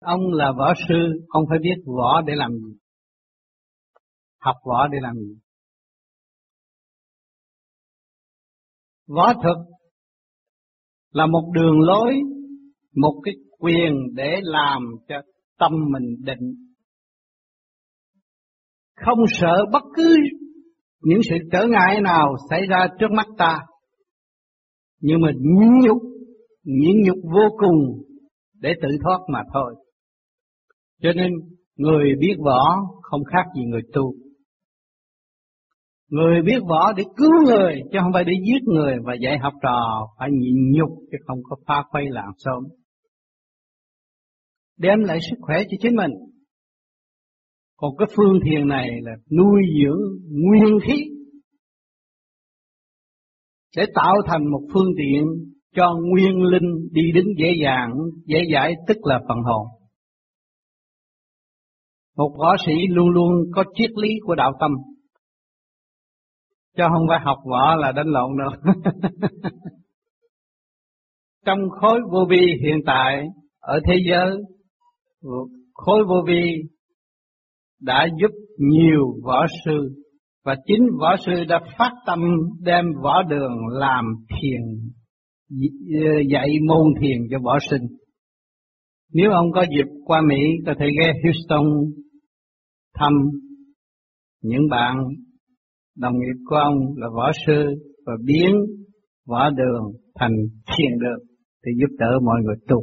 Ông là võ sư, ông phải biết võ để làm gì, học võ để làm gì. Võ thuật là một đường lối, một cái quyền để làm cho tâm mình định, không sợ bất cứ những sự trở ngại nào xảy ra trước mắt ta, nhưng mà nhẫn nhục vô cùng để tự thoát mà thôi. Cho nên người biết võ không khác gì người tu. Người biết võ để cứu người chứ không phải để giết người, và dạy học trò phải nhịn nhục chứ không có pha quay làm sớm, đem lại sức khỏe cho chính mình. Còn cái phương thiền này là nuôi dưỡng nguyên khí để tạo thành một phương tiện cho nguyên linh đi đến dễ dãi, tức là phần hồn. Một võ sĩ luôn luôn có triết lý của đạo tâm, chứ không phải học võ là đánh lộn đâu. Trong khối vô vi hiện tại ở thế giới, khối vô vi đã giúp nhiều võ sư, và chính võ sư đã phát tâm đem võ đường làm thiền, dạy môn thiền cho võ sinh. Nếu ông có dịp qua Mỹ, có thể ghé Houston thăm những bạn đồng nghiệp của ông là võ sư, và biến võ đường thành thiền đường thì giúp đỡ mọi người tu.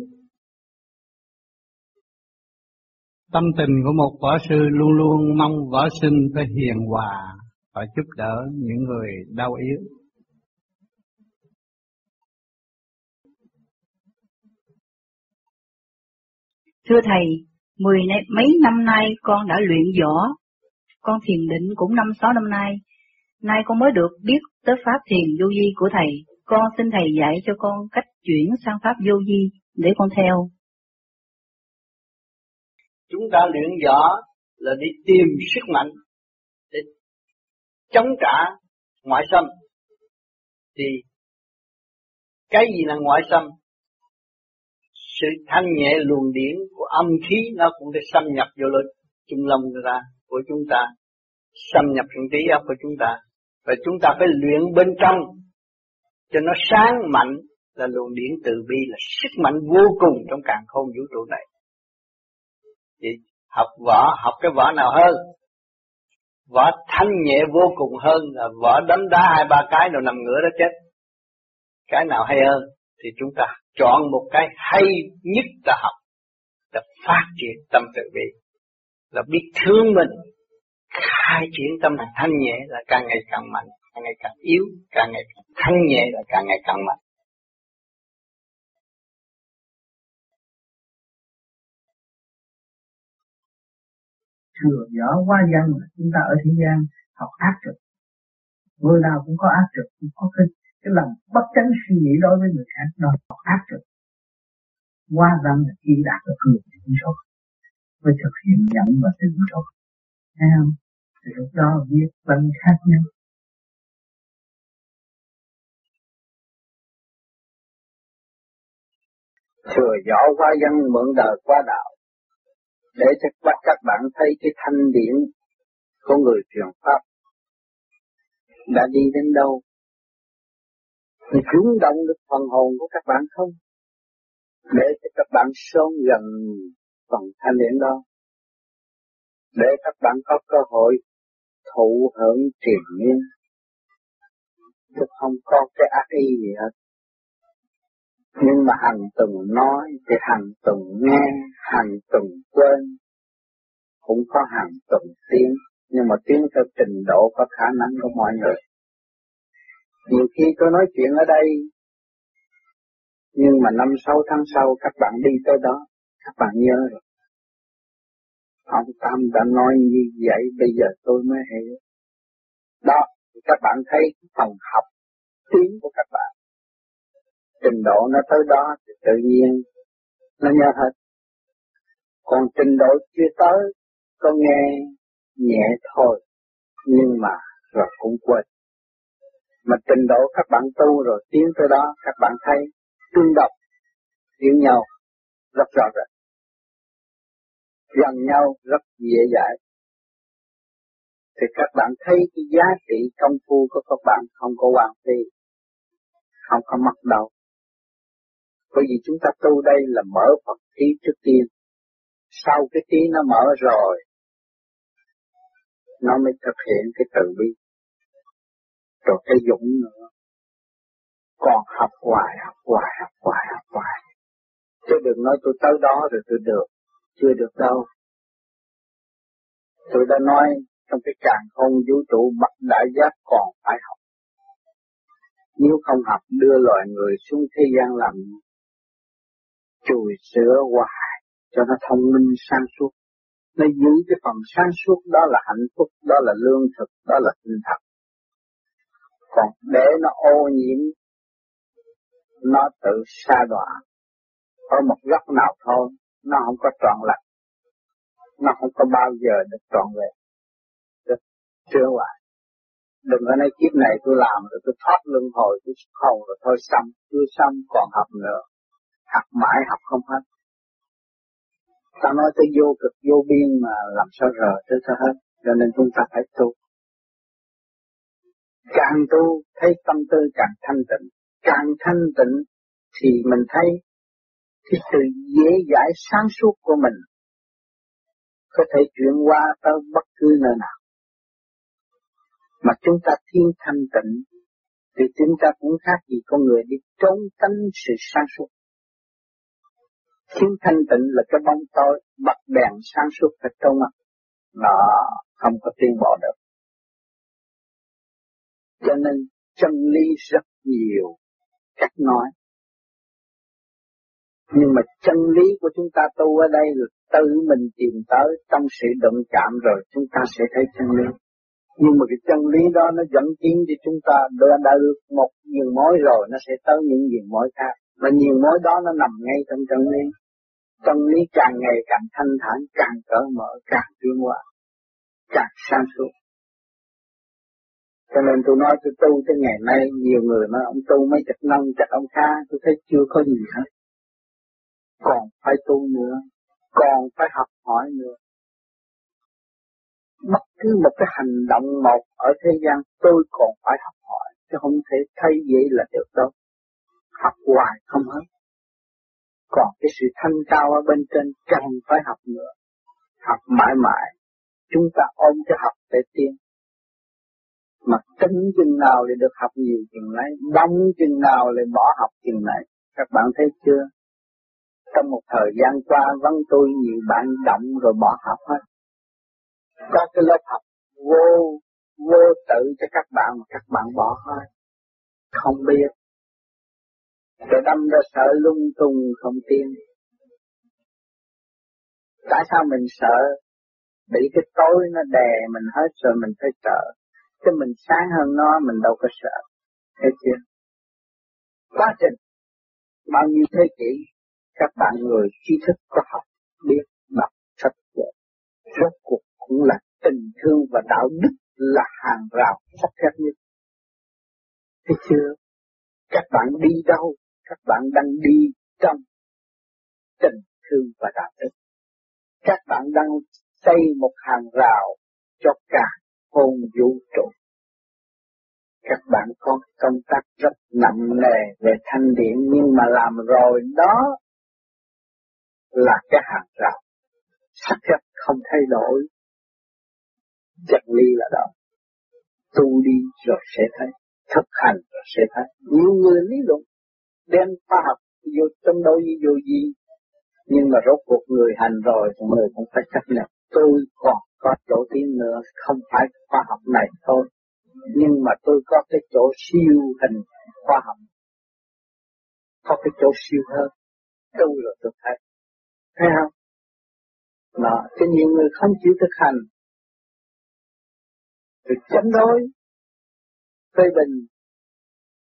Tâm tình của một võ sư luôn luôn mong võ sinh phải hiền hòa và giúp đỡ những người đau yếu. Thưa Thầy, mấy năm nay con đã luyện võ, con thiền định cũng 5-6 năm nay. Nay con mới được biết tới pháp thiền vô vi của Thầy. Con xin Thầy dạy cho con cách chuyển sang pháp vô vi để con theo. Chúng ta luyện võ là đi tìm sức mạnh để chống trả ngoại xâm. Thì cái gì là ngoại xâm? Sự thanh nhẹ luồng điển của âm khí nó cũng sẽ xâm nhập vô lực trung lâm ra của chúng ta, xâm nhập trong trí óc của chúng ta, và chúng ta phải luyện bên trong cho nó sáng mạnh, là luồng điển từ bi, là sức mạnh vô cùng trong càn khôn vũ trụ này. Thì học võ, học cái võ nào hơn? Võ thanh nhẹ vô cùng hơn là võ đấm đá 2-3 cái rồi nằm ngửa đó chết. Cái nào hay hơn thì chúng ta chọn một cái hay nhất ta học, là phát triển tâm từ bi, là biết thương mình, khai triển tâm là thanh nhẹ, là càng ngày càng mạnh, càng ngày càng yếu, càng ngày càng thanh nhẹ, là càng ngày càng mạnh. Thừa võ qua dân, chúng ta ở thế gian học ác trực, người nào cũng có ác trực, cũng có khinh. Cái lòng bất chánh suy nghĩ đối với người khác, đó là áp lực. Qua rằng là khi đạt được cường định rồi, với thực hiện nhận và tin rồi, thấy không? Thì lúc đó biết văn khác nhau. Thừa võ qua dân, mượn đời qua đạo, để cho các bạn thấy cái thanh điển của người truyền pháp đã đi đến đâu, thì rung động được phần hồn của các bạn không? Để cho các bạn sống gần phần thanh điển đó, để các bạn có cơ hội thụ hưởng triền miên, chứ không có cái ác ý gì hết. Nhưng mà hành từng nói thì hành từng nghe, hành từng quên, cũng có hành từng tiếng, nhưng mà tiếng theo trình độ có khả năng của mọi người. Nhiều khi tôi nói chuyện ở đây, nhưng mà 5-6 tháng sau các bạn đi tới đó, các bạn nhớ rồi. Ông Tâm đã nói như vậy, bây giờ tôi mới hiểu. Đó, các bạn thấy phần học tiếng của các bạn, trình độ nó tới đó thì tự nhiên nó nhớ hết. Còn trình độ chưa tới, có nghe nhẹ thôi, nhưng mà rồi cũng quên. Mà trình độ các bạn tu rồi tiến tới đó, các bạn thấy tương đồng, hiểu nhau, rất rõ ràng. gần nhau rất dễ dãi. Thì các bạn thấy cái giá trị công phu của các bạn không có hoang phí, không có mất đâu. Bởi vì chúng ta tu đây là mở Phật trí trước tiên, sau cái trí nó mở rồi, nó mới thực hiện cái từ bi, rồi cái dũng nữa. Còn học hoài. Chứ đừng nói tôi tới đó rồi tôi được, chưa được đâu. Tôi đã nói trong cái càn khôn vũ trụ bậc đại giác còn phải học. Nếu không học đưa loài người xuống thế gian làm chùi sửa hoài cho nó thông minh sáng suốt. Nó giữ cái phần sáng suốt đó là hạnh phúc, đó là lương thực, đó là tinh thần. Còn để nó ô nhiễm, nó tự sa đọa ở một góc nào thôi, nó không có trọn lành, nó không có bao giờ được trọn vẹn, được chữa hoài. Đừng có nói kiếp này tôi làm rồi tôi thoát luân hồi, tôi không rồi thôi xong, chưa xong còn học nữa, học mãi học không hết. Ta nói tới vô cực vô biên mà làm sao rời tới ta hết, cho nên chúng ta phải tu. Càng tu thấy tâm tư càng thanh tịnh, thì mình thấy cái sự dễ dãi sáng suốt của mình có thể chuyển qua tới bất cứ nơi nào. Mà chúng ta thiên thanh tịnh thì chúng ta cũng khác gì con người đi trốn tránh sự sáng suốt. Thiên thanh tịnh là cái bóng tối, bật đèn sáng suốt ở trong mặt, nó không có tiến bộ được. Cho nên chân lý rất nhiều cách nói, nhưng mà chân lý của chúng ta tu ở đây là tự mình tìm tới trong sự động chạm rồi chúng ta sẽ thấy chân lý. Nhưng mà cái chân lý đó nó dẫn tiến cho chúng ta đã được một nhiều mối rồi nó sẽ tới những nhiều mối khác. Và nhiều mối đó nó nằm ngay trong chân lý. Chân lý càng ngày càng thanh thản, càng cởi mở, càng tiến hóa, càng sáng suốt. Cho nên tôi nói tôi tu tới ngày nay, nhiều người nói ông tu mấy chục năm, chục ông khá, tôi thấy chưa có gì hết. Còn phải tu nữa, còn phải học hỏi nữa. Bất cứ một cái hành động một ở thế gian tôi còn phải học hỏi, chứ không thể thấy vậy là được đâu. Học hoài không hết. Còn cái sự thanh cao ở bên trên càng phải học nữa. Học mãi. Chúng ta ôm cho học để tiên. Mà tính chừng nào thì được học nhiều chừng nấy, đông chừng nào lại bỏ học chừng nấy. Các bạn thấy chưa? Trong một thời gian qua vẫn tôi nhiều bạn động rồi bỏ học hết. Có cái lớp học vô tự cho các bạn mà các bạn bỏ hết. Không biết. Rồi đâm ra sợ lung tung không tin. Tại sao mình sợ? Bị cái tối nó đè mình hết rồi mình phải sợ. Chứ mình sáng hơn nó mình đâu có sợ. Thấy chưa? Quá trình bao nhiêu thế kỷ các bạn người trí thức có học, biết, đọc, sách vở, rốt cuộc cũng là tình thương và đạo đức là hàng rào sắt thép nhất. Thấy chưa? Các bạn đi đâu? Các bạn đang đi trong tình thương và đạo đức. Các bạn đang xây một hàng rào cho cả hồn vũ trụ. Các bạn có công tác rất nặng nề về thanh điển, nhưng mà làm rồi đó là cái hàng rào sắt thép không thay đổi. Chân lý là đó. Tu đi rồi sẽ thấy. Thực hành rồi sẽ thấy. Nhiều người lý luận đem khoa học vô trong đôi vô gì, nhưng mà rốt cuộc người hành rồi thì người cũng phải chấp nhận. Tôi còn có chỗ tiến nữa, không phải khoa học này thôi, nhưng mà tôi có cái chỗ siêu hình khoa học, có cái chỗ siêu hơn. Tu rồi tôi thấy. Thấy không? Đó, cho nhiều người không chịu thực hành, thì chống đối, phê bình,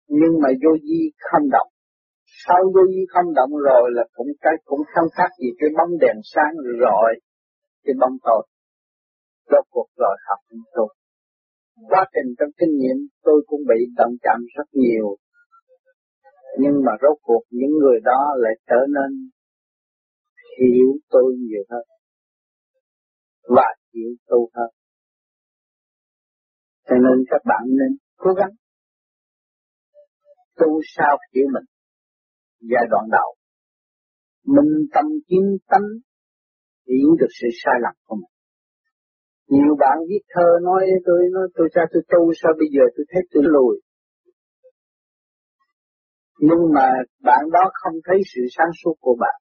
nhưng mà vô vi không động. Sau vô vi không động rồi là cũng không khác gì cái bóng đèn sáng rọi cái bóng tối. Rốt cuộc rồi học cũng tốt. Quá trình trong kinh nghiệm tôi cũng bị động chạm rất nhiều, nhưng mà rốt cuộc những người đó lại trở nên hiểu tôi nhiều hơn. và chịu tu hơn. Cho nên các bạn nên cố gắng tu sao kiểu mình. Giai đoạn đầu mình tâm kiến tánh hiểu được sự sai lầm của mình. Nhiều bạn viết thơ nói tôi cha tôi tu sao bây giờ tôi thấy tôi lùi. Nhưng mà bạn đó không thấy sự sáng suốt của bạn.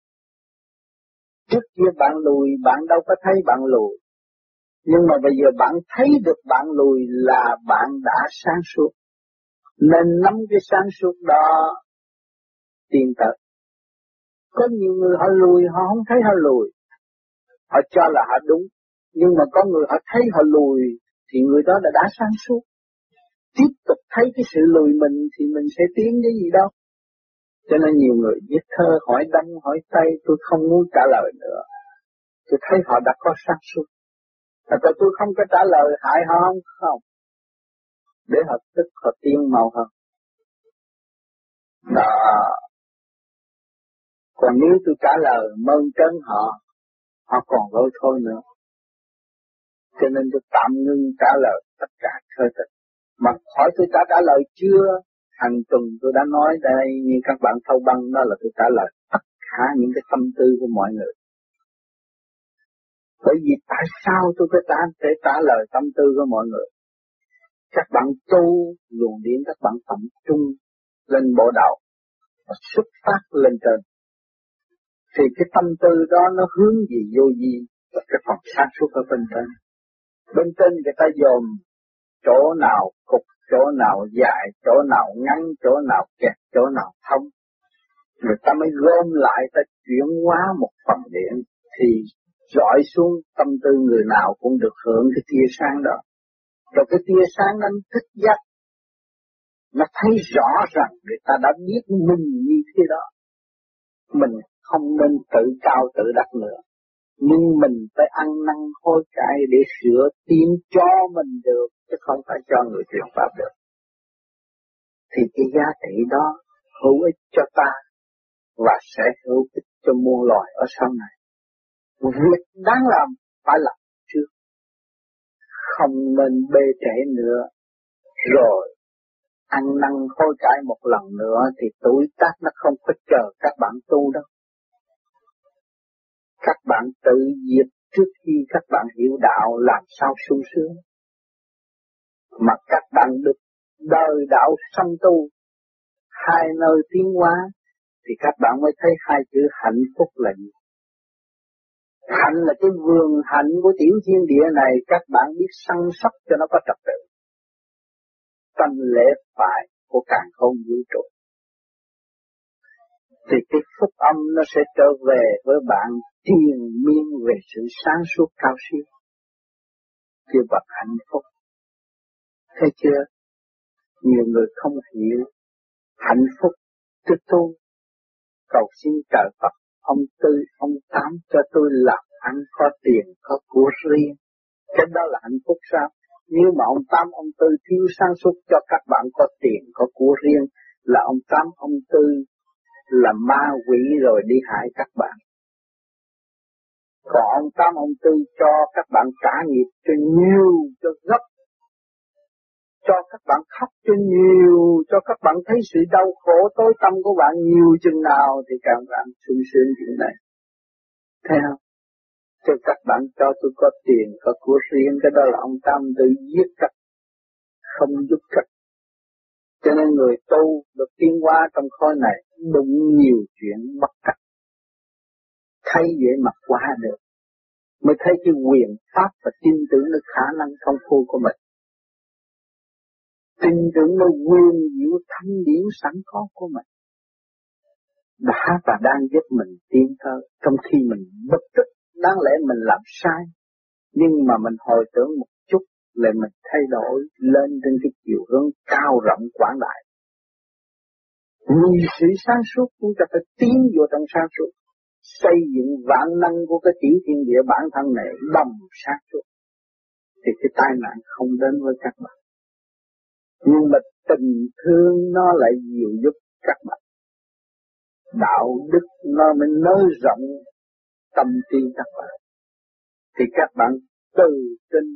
Trước kia bạn lùi, bạn đâu có thấy bạn lùi. Nhưng mà bây giờ bạn thấy được bạn lùi là bạn đã sáng suốt. Nên nắm cái sáng suốt đó tiền tật. Có nhiều người họ lùi, họ không thấy họ lùi. Họ cho là họ đúng. Nhưng mà có người họ thấy họ lùi thì người đó đã sáng suốt. Tiếp tục thấy cái sự lùi mình thì mình sẽ tiến cái gì đâu. Cho nên nhiều người viết thơ hỏi đông hỏi tây, tôi không muốn trả lời nữa. Tôi thấy họ đã có sáng suốt. Thật ra tôi không có trả lời hại họ không? Để họ tức họ tiên màu hơn. Đó. Còn nếu tôi trả lời mơn trớn họ, họ còn lỗi thôi nữa. Cho nên tôi tạm ngưng trả lời tất cả thơ tình. Mà hỏi tôi đã trả lời chưa? Hàng tuần tôi đã nói đây như các bạn thâu băng đó là tôi trả lời tất cả những cái tâm tư của mọi người. Bởi vì tại sao tôi phải trả lời tâm tư của mọi người? Các bạn tu luồng điển các bạn tập trung lên bộ đầu và xuất phát lên trên. Thì cái tâm tư đó nó hướng gì vô gì và cái phần sáng suốt ở bên trên. Bên trên người ta dồn chỗ nào cục, chỗ nào dài, chỗ nào ngắn, chỗ nào kẹt, chỗ nào thông. Người ta mới gom lại, ta chuyển hóa một phần điện, thì dọi xuống tâm tư người nào cũng được hưởng cái tia sáng đó. Rồi cái tia sáng nó thức giác, nó thấy rõ rằng người ta đã biết mình như thế đó. Mình không nên tự cao tự đắc nữa. Nhưng mình phải ăn năn hối cải để sửa tiến cho mình được, chứ không phải cho người truyền pháp được. Thì cái giá trị đó hữu ích cho ta và sẽ hữu ích cho muôn loài ở sau này. Việc đáng làm phải làm trước, không nên bê trễ nữa, rồi ăn năn hối cải một lần nữa thì tuổi tác nó không có chờ các bạn tu đâu. Các bạn tự diệt trước khi các bạn hiểu đạo làm sao sung sướng. Mà các bạn được đời đạo sanh tu, hai nơi tiến hóa, thì các bạn mới thấy hai chữ hạnh phúc là gì. Hạnh là cái vườn hạnh của tiểu thiên địa này, các bạn biết săn sóc cho nó có trật tự. Tâm lễ phải của càn khôn vũ trụ. Thì cái phúc âm nó sẽ trở về với bạn triền miên về sự sáng suốt cao siêu, kêu bằng hạnh phúc. Thấy chưa? Nhiều người không hiểu hạnh phúc tức tu, cầu xin trời Phật, ông Tư, ông Tám cho tôi làm ăn có tiền, có của riêng. Cái đó là hạnh phúc sao? Nếu mà ông Tám, ông Tư thiếu sáng suốt cho các bạn có tiền, có của riêng, là ông Tám, ông Tư là ma quỷ rồi đi hại các bạn. Còn ông Tám, ông Tư cho các bạn trả nghiệp cho nhiều, cho gấp, cho các bạn khóc cho nhiều, cho các bạn thấy sự đau khổ tối tâm của bạn nhiều chừng nào thì càng bạn sung sướng chuyện này. Thấy không? Cho các bạn cho tôi có tiền, có của riêng, cái đó là ông Tám tự giết các, không giúp các. Cho nên người tu được tiến hóa trong khối này đụng nhiều chuyện bất cập, thấy dễ mặc qua được, mới thấy cái quyền pháp và tin tưởng nơi khả năng công phu của mình, tin tưởng nơi quyền diệu thâm điển sẵn có của mình, đã và đang giúp mình tiến tới. Trong khi mình bất tức, đáng lẽ mình làm sai, nhưng mà mình hồi tưởng một chút là mình thay đổi lên trên cái chiều hướng cao rộng quảng đại. Vì sự sáng suốt chúng ta phải tiến vô trong sáng suốt, xây dựng vạn năng của cái tiểu thiên địa bản thân này đầm sáng suốt, thì cái tai nạn không đến với các bạn. Nhưng mà tình thương nó lại dịu giúp các bạn, đạo đức nó mới nới rộng tâm trí các bạn, thì các bạn từ tinh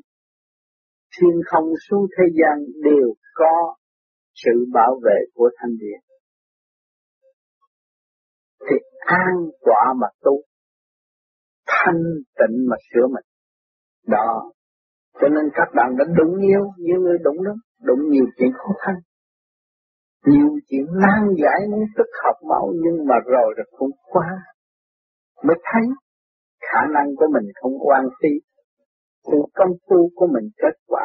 thiên không xuống thế gian đều có sự bảo vệ của thanh điển, thì an quả mà tu, thanh tịnh mà sửa mình. Đó, cho nên các bạn đã đúng nhiều người đúng lắm, đúng nhiều chuyện khó khăn, nhiều chuyện nan giải muốn tức học máu, nhưng mà rồi là cũng qua, mới thấy khả năng của mình không oan si, sự công phu của mình kết quả,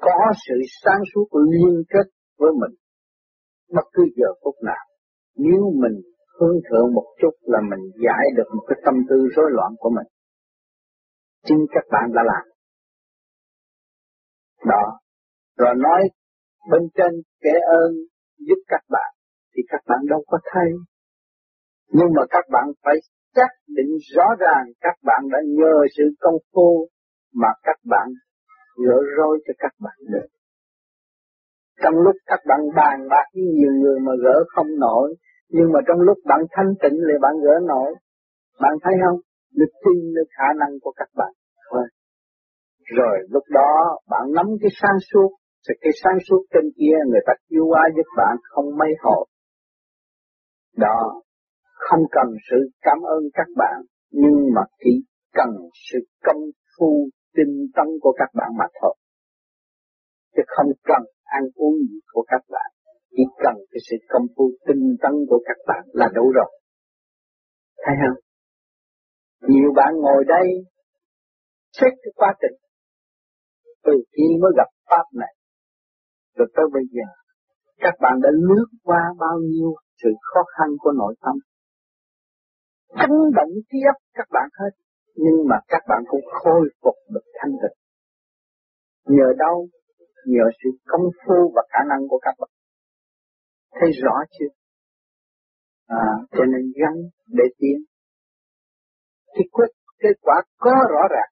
có sự sáng suốt liên kết với mình, bất cứ giờ phút nào, nếu mình hướng thượng một chút là mình giải được một cái tâm tư rối loạn của mình. Chính các bạn đã làm. Đó. Rồi nói bên trên kể ơn giúp các bạn, thì các bạn đâu có thấy. Nhưng mà các bạn phải xác định rõ ràng các bạn đã nhờ sự công phu mà các bạn gỡ rối cho các bạn được. Trong lúc các bạn bàn bạc với nhiều người mà gỡ không nổi, nhưng mà trong lúc bạn thanh tịnh thì bạn gỡ nổi. Bạn thấy không? Được tin được khả năng của các bạn thôi. Rồi lúc đó bạn nắm cái sáng suốt, thì cái sáng suốt trên kia người ta yêu ai giúp bạn không mấy hộp. Đó, không cần sự cảm ơn các bạn, nhưng mà chỉ cần sự công phu tinh tấn của các bạn mà thôi. Chứ không cần ăn uống gì của các bạn, chỉ cần cái sự công phu tinh tấn của các bạn là đủ rồi. Thấy không? Nhiều bạn ngồi đây xét cái quá trình từ khi mới gặp pháp này rồi tới bây giờ, các bạn đã lướt qua bao nhiêu sự khó khăn của nội tâm, chấn động tiếp các bạn hết, nhưng mà các bạn cũng khôi phục được thanh tịnh. Nhờ đâu? Nhờ sự công phu và khả năng của các bạn. Thấy rõ chưa? Cho nên gắn để tiến. Thì kết quả có rõ ràng,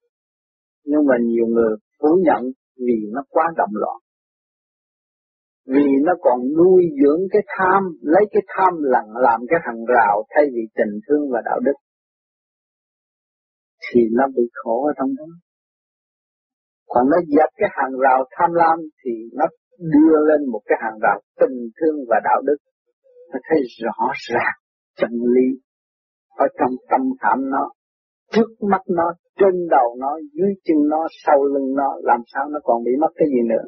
nhưng mà nhiều người phủ nhận vì nó quá động loạn, vì nó còn nuôi dưỡng cái tham, lấy cái tham làm cái hàng rào thay vì tình thương và đạo đức, thì nó bị khổ ở trong đó. Còn nó dẹp cái hàng rào tham lam thì nó đưa lên một cái hàng rào tình thương và đạo đức, nó thấy rõ ràng chân lý ở trong tâm khảm nó. Trước mắt nó, trên đầu nó, dưới chân nó, sau lưng nó, làm sao nó còn bị mất cái gì nữa.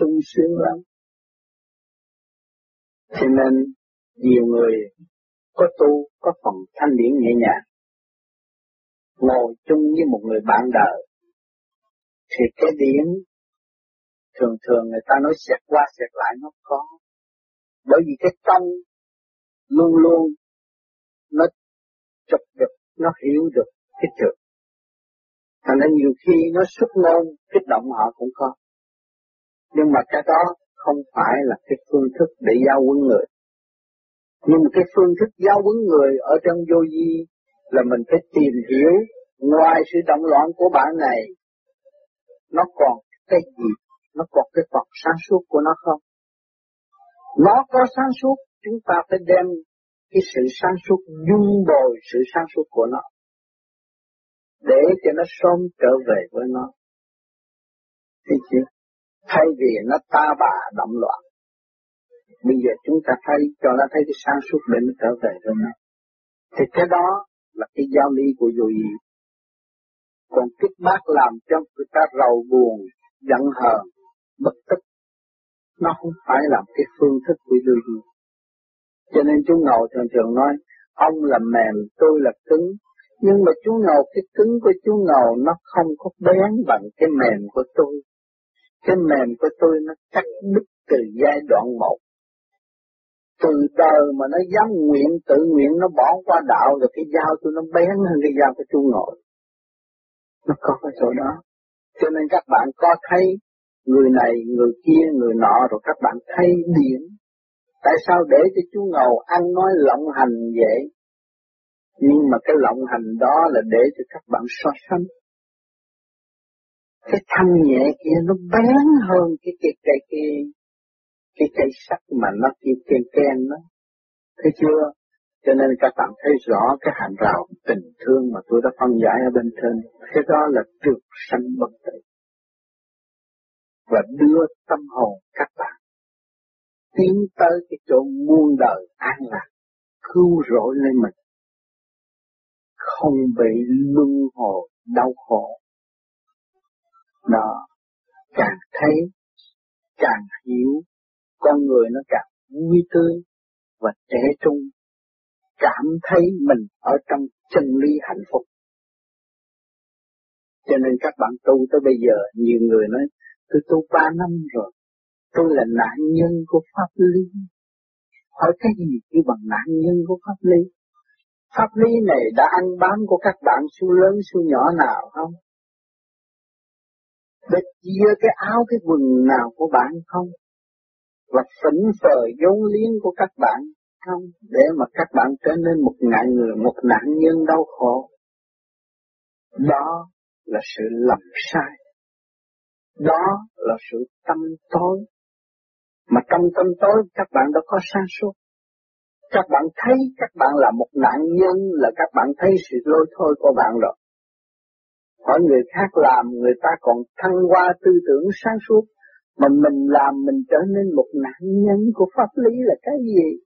Sung sướng lắm. Cho nên, nhiều người có tu, có phần thanh điển nhẹ nhàng, ngồi chung với một người bạn đời, thì cái điển, thường thường người ta nói xẹt qua xẹt lại nó có. Bởi vì cái tâm luôn luôn nó chụp được, nó hiểu được cái trường. Thành ra nhiều khi nó xuất ngôn, kích động họ cũng có. Nhưng mà cái đó không phải là cái phương thức để giáo huấn người. Nhưng mà cái phương thức giáo huấn người ở trong vô vi là mình phải tìm hiểu ngoài sự động loạn của bạn này, nó còn cái gì, nó còn cái phần sáng suốt của nó không? Nó có sáng suốt, chúng ta phải đem cái sự sáng suốt dung bồi sự sáng suốt của nó để cho nó sớm trở về với nó. Thấy chưa? Thay vì nó ta bà động loạn, bây giờ chúng ta thấy cho nó thấy cái sáng suốt để nó trở về với nó. Thì cái đó là cái giáo lý của vô vi. Còn kích bác làm cho người ta rầu buồn, giận hờn, bực tức, nó không phải là cái phương thức của vô vi. Cho nên chú Ngầu thường thường nói, ông là mềm, tôi là cứng. Nhưng mà chú Ngầu, cái cứng của chú Ngầu nó không có bén bằng cái mềm của tôi. Cái mềm của tôi nó cắt đứt từ giai đoạn một. Từ đời mà nó dám nguyện, tự nguyện nó bỏ qua đạo rồi cái dao tôi nó bén hơn cái dao của chú Ngầu. Nó có cái chỗ đó. Cho nên các bạn có thấy người này, người kia, người nọ rồi các bạn thấy điển. Tại sao để cho chú Ngầu ăn nói lộng hành vậy? Nhưng mà cái lộng hành đó là để cho các bạn so sánh. Cái thanh nhẹ kia nó bén hơn cái cây sắt mà nó kia ken ken đó. Thấy chưa? Cho nên các bạn thấy rõ cái hàng rào tình thương mà tôi đã phân giải ở bên trên. Cái đó là trường sanh bất tử. Và đưa tâm hồn các bạn tiến tới cái chỗ muôn đời an lạc, cứu rỗi lên mình, không bị luân hồi đau khổ. Đó, càng thấy, càng hiểu, con người nó càng vui tươi và trẻ trung, cảm thấy mình ở trong chân lý hạnh phúc. Cho nên các bạn tu tới bây giờ, nhiều người nói, tôi tu 3 năm rồi, tôi là nạn nhân của pháp lý. Hỏi cái gì chứ bằng nạn nhân của pháp lý? Pháp lý này đã ăn bám của các bạn số lớn số nhỏ nào không? Để chia cái áo cái quần nào của bạn không? Và phỉnh phờ vốn liếng của các bạn không? Để mà các bạn trở nên một ngại người, một nạn nhân đau khổ. Đó là sự lầm sai. Đó là sự tâm tối. Mà trong tâm tối các bạn đã có sáng suốt. Các bạn thấy các bạn là một nạn nhân, là các bạn thấy sự lôi thôi của bạn rồi. Hỏi người khác làm, người ta còn thăng hoa tư tưởng sáng suốt. Mà mình làm mình trở nên một nạn nhân của pháp lý là cái gì?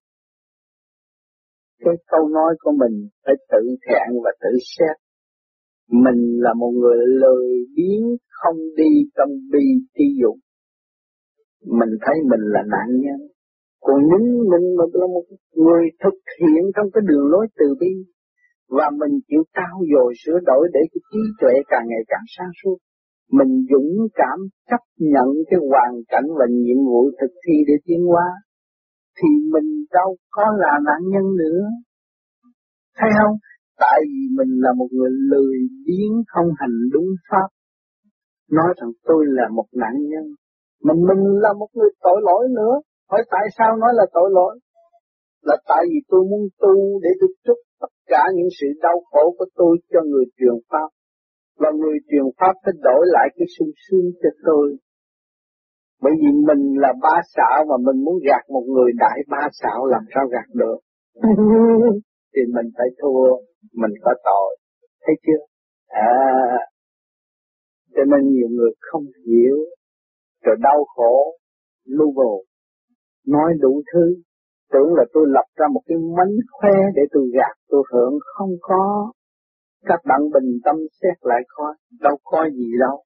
Cái câu nói của mình phải tự thẹn và tự xét. Mình là một người lười biếng, không đi trong bi ti dụng. Mình thấy mình là nạn nhân. Còn nín mình là một người thực hiện trong cái đường lối từ bi. Và mình chịu trau dồi sửa đổi để cái trí tuệ càng ngày càng sáng suốt. Mình dũng cảm chấp nhận cái hoàn cảnh và nhiệm vụ thực thi để tiến hóa. Thì mình đâu có là nạn nhân nữa. Thấy không? Tại vì mình là một người lười biếng, không hành đúng pháp. Nói rằng tôi là một nạn nhân. Mình là một người tội lỗi nữa. Hỏi tại sao nói là tội lỗi? Là tại vì tôi muốn tu để được trút tất cả những sự đau khổ của tôi cho người truyền pháp. Và người truyền pháp phải đổi lại cái sung sướng cho tôi. Bởi vì mình là ba xạo mà mình muốn gạt một người đại ba xạo làm sao gạt được. Thì mình phải thua, mình có tội. Thấy chưa? Cho nên nhiều người không hiểu, rồi đau khổ, lu bù, nói đủ thứ. Tưởng là tôi lập ra một cái mánh khoe để tôi gạt, tôi hưởng không có. Các bạn bình tâm xét lại coi, đâu có gì đâu.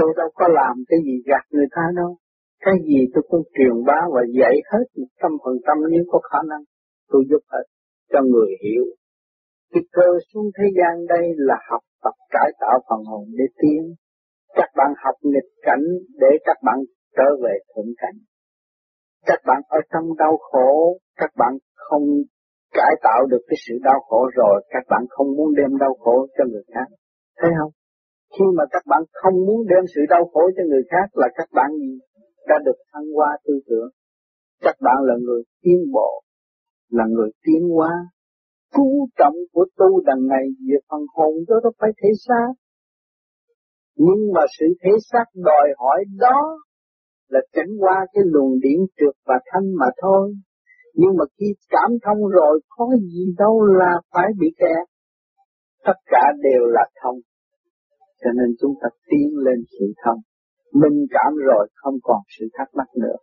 Tôi đâu có làm cái gì gạt người ta đâu. Cái gì tôi cũng truyền bá và dạy hết 100% nếu có khả năng. Tôi giúp hết cho người hiểu. Cái cơ xuống thế gian đây là học tập cải tạo phần hồn để tiến. Các bạn học nghịch cảnh để các bạn trở về thượng cảnh. Các bạn ở trong đau khổ, các bạn không cải tạo được cái sự đau khổ rồi, các bạn không muốn đem đau khổ cho người khác. Thấy không? Khi mà các bạn không muốn đem sự đau khổ cho người khác là các bạn đã được thăng hoa tư tưởng. Các bạn là người tiến bộ, là người tiến hóa. Cú trọng của tu đằng này về phần hồn đó nó phải thể xác. Nhưng mà sự thể xác đòi hỏi đó là tránh qua cái luồng điển trượt và thanh mà thôi. Nhưng mà khi cảm thông rồi có gì đâu là phải bị kẹt. Tất cả đều là thông. Cho nên chúng ta tiến lên sự thông. Minh cảm rồi không còn sự thắc mắc nữa.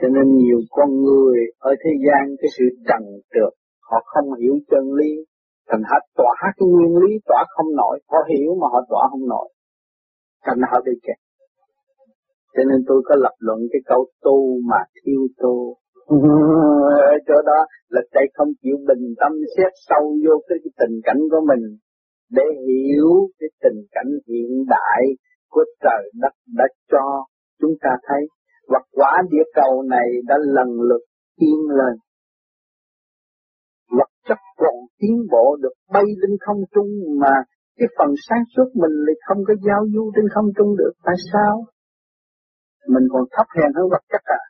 Cho nên nhiều con người ở thế gian cái sự trần trượt, họ không hiểu chân lý, thành họ tỏa cái nguyên lý tỏa không nổi, họ hiểu mà họ tỏa không nổi, thành họ bị kẹt. Cho nên tôi có lập luận cái câu tu mà thiêu tu. Ở chỗ đó là tại không chịu bình tâm xét sâu vô cái tình cảnh của mình để hiểu cái tình cảnh hiện đại của trời đất đã cho chúng ta thấy. Và quả địa cầu này đã lần lượt tiến lên. Vật chất còn tiến bộ được bay lên không trung mà cái phần sáng suốt mình lại không có giao du trên không trung được. Tại sao? Mình còn thấp hèn hơn vật chất à?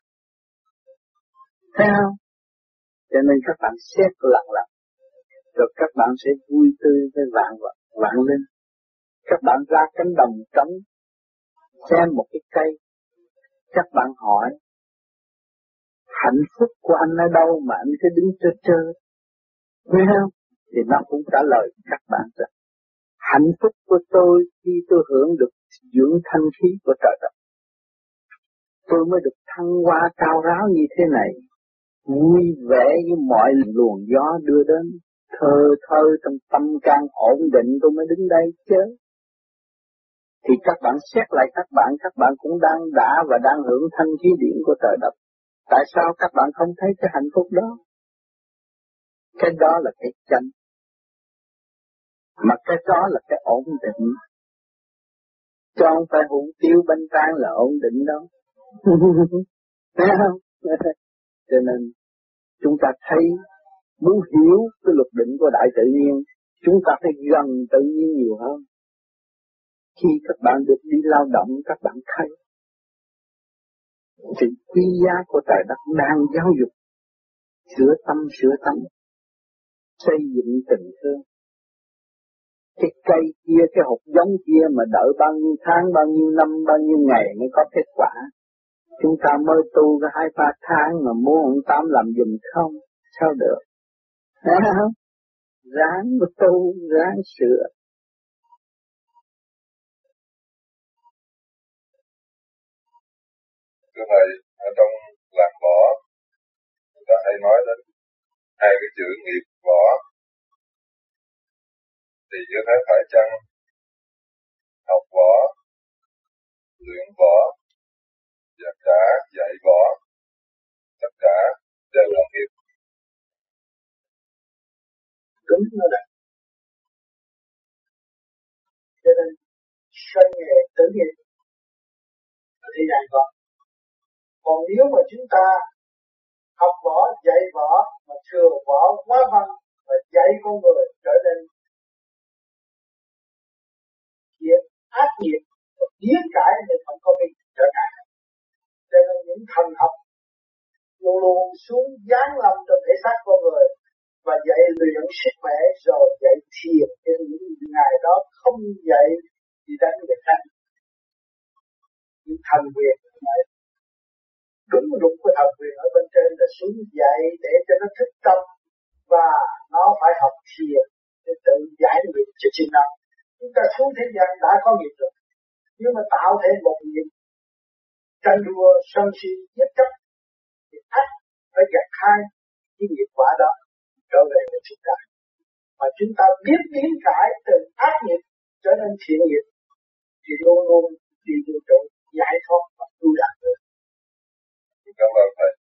Thấy không? Cho nên các bạn xét lặng. Rồi các bạn sẽ vui tươi với vạn vật, vạn linh. Các bạn ra cánh đồng trống, xem một cái cây. Các bạn hỏi, hạnh phúc của anh ở đâu mà anh cứ đứng trơ trơ, thấy không? Thì nó cũng trả lời các bạn rằng hạnh phúc của tôi khi tôi hưởng được dưỡng thanh khí của trời đất, tôi mới được thăng hoa cao ráo như thế này, vui vẻ với mọi luồng gió đưa đến, thơ thơ trong tâm can ổn định tôi mới đứng đây chứ. Thì các bạn xét lại các bạn cũng đang đã và đang hưởng thanh khí điển của trời đất. Tại sao các bạn không thấy cái hạnh phúc đó? Cái đó là cái chân, mà cái đó là cái ổn định, chứ không phải hủ tiêu bánh tráng là ổn định đâu. Thấy không? Cho nên chúng ta thấy, muốn hiểu cái luật định của đại tự nhiên, chúng ta phải gần tự nhiên nhiều hơn. Khi các bạn được đi lao động, các bạn thấy sự quý giá của trời đất đang giáo dục, sửa tâm, xây dựng tình thương. Cái cây kia, cái hột giống kia mà đợi bao nhiêu tháng, bao nhiêu năm, bao nhiêu ngày mới có kết quả. Chúng ta mới tu cái 2-3 tháng mà muốn ông Tám làm giùm không, sao được. Thấy không? Ráng mà tu, ráng sửa. Thưa Thầy, ở trong làm võ, người ta hay nói đến hai cái chữ nghiệp võ. Thì chưa thấy phải chăng học võ, luyện võ, và cả dạy võ, tất cả đều là nghiệp. Đúng rồi đấy. Cho nên sân nghề tử nghiệp thì dạy võ. Còn nếu mà chúng ta học võ, dạy võ, mà thừa võ quá văn và dạy con người trở nên nghiệp, ác nghiệp, và biến cải thì không có bị trở ngại. Cho nên những thần học luôn luôn xuống giáng lâm trong thể xác con người và dạy luyện sức khỏe rồi dạy thiền, nên những ngày đó không dạy thì đánh người khác. Những thần quyền này, đúng đúng của thần quyền ở bên trên là xuống dạy để cho nó thức tâm và nó phải học thiền để tự giải luyện cho chính nó. Chúng ta xuống thế gian đã có nghiệp rồi, nhưng mà tạo thêm một nghiệp tranh đua, sân si, giết chóc, thì ác phải gạt hai cái nghiệp quả đó trở về với chúng ta. Mà chúng ta biết biến cải từ ác nghiệp trở nên thiện nghiệp, thì luôn luôn đi đường chỗ giải thoát và tu đạt được. Cảm ơn Thầy.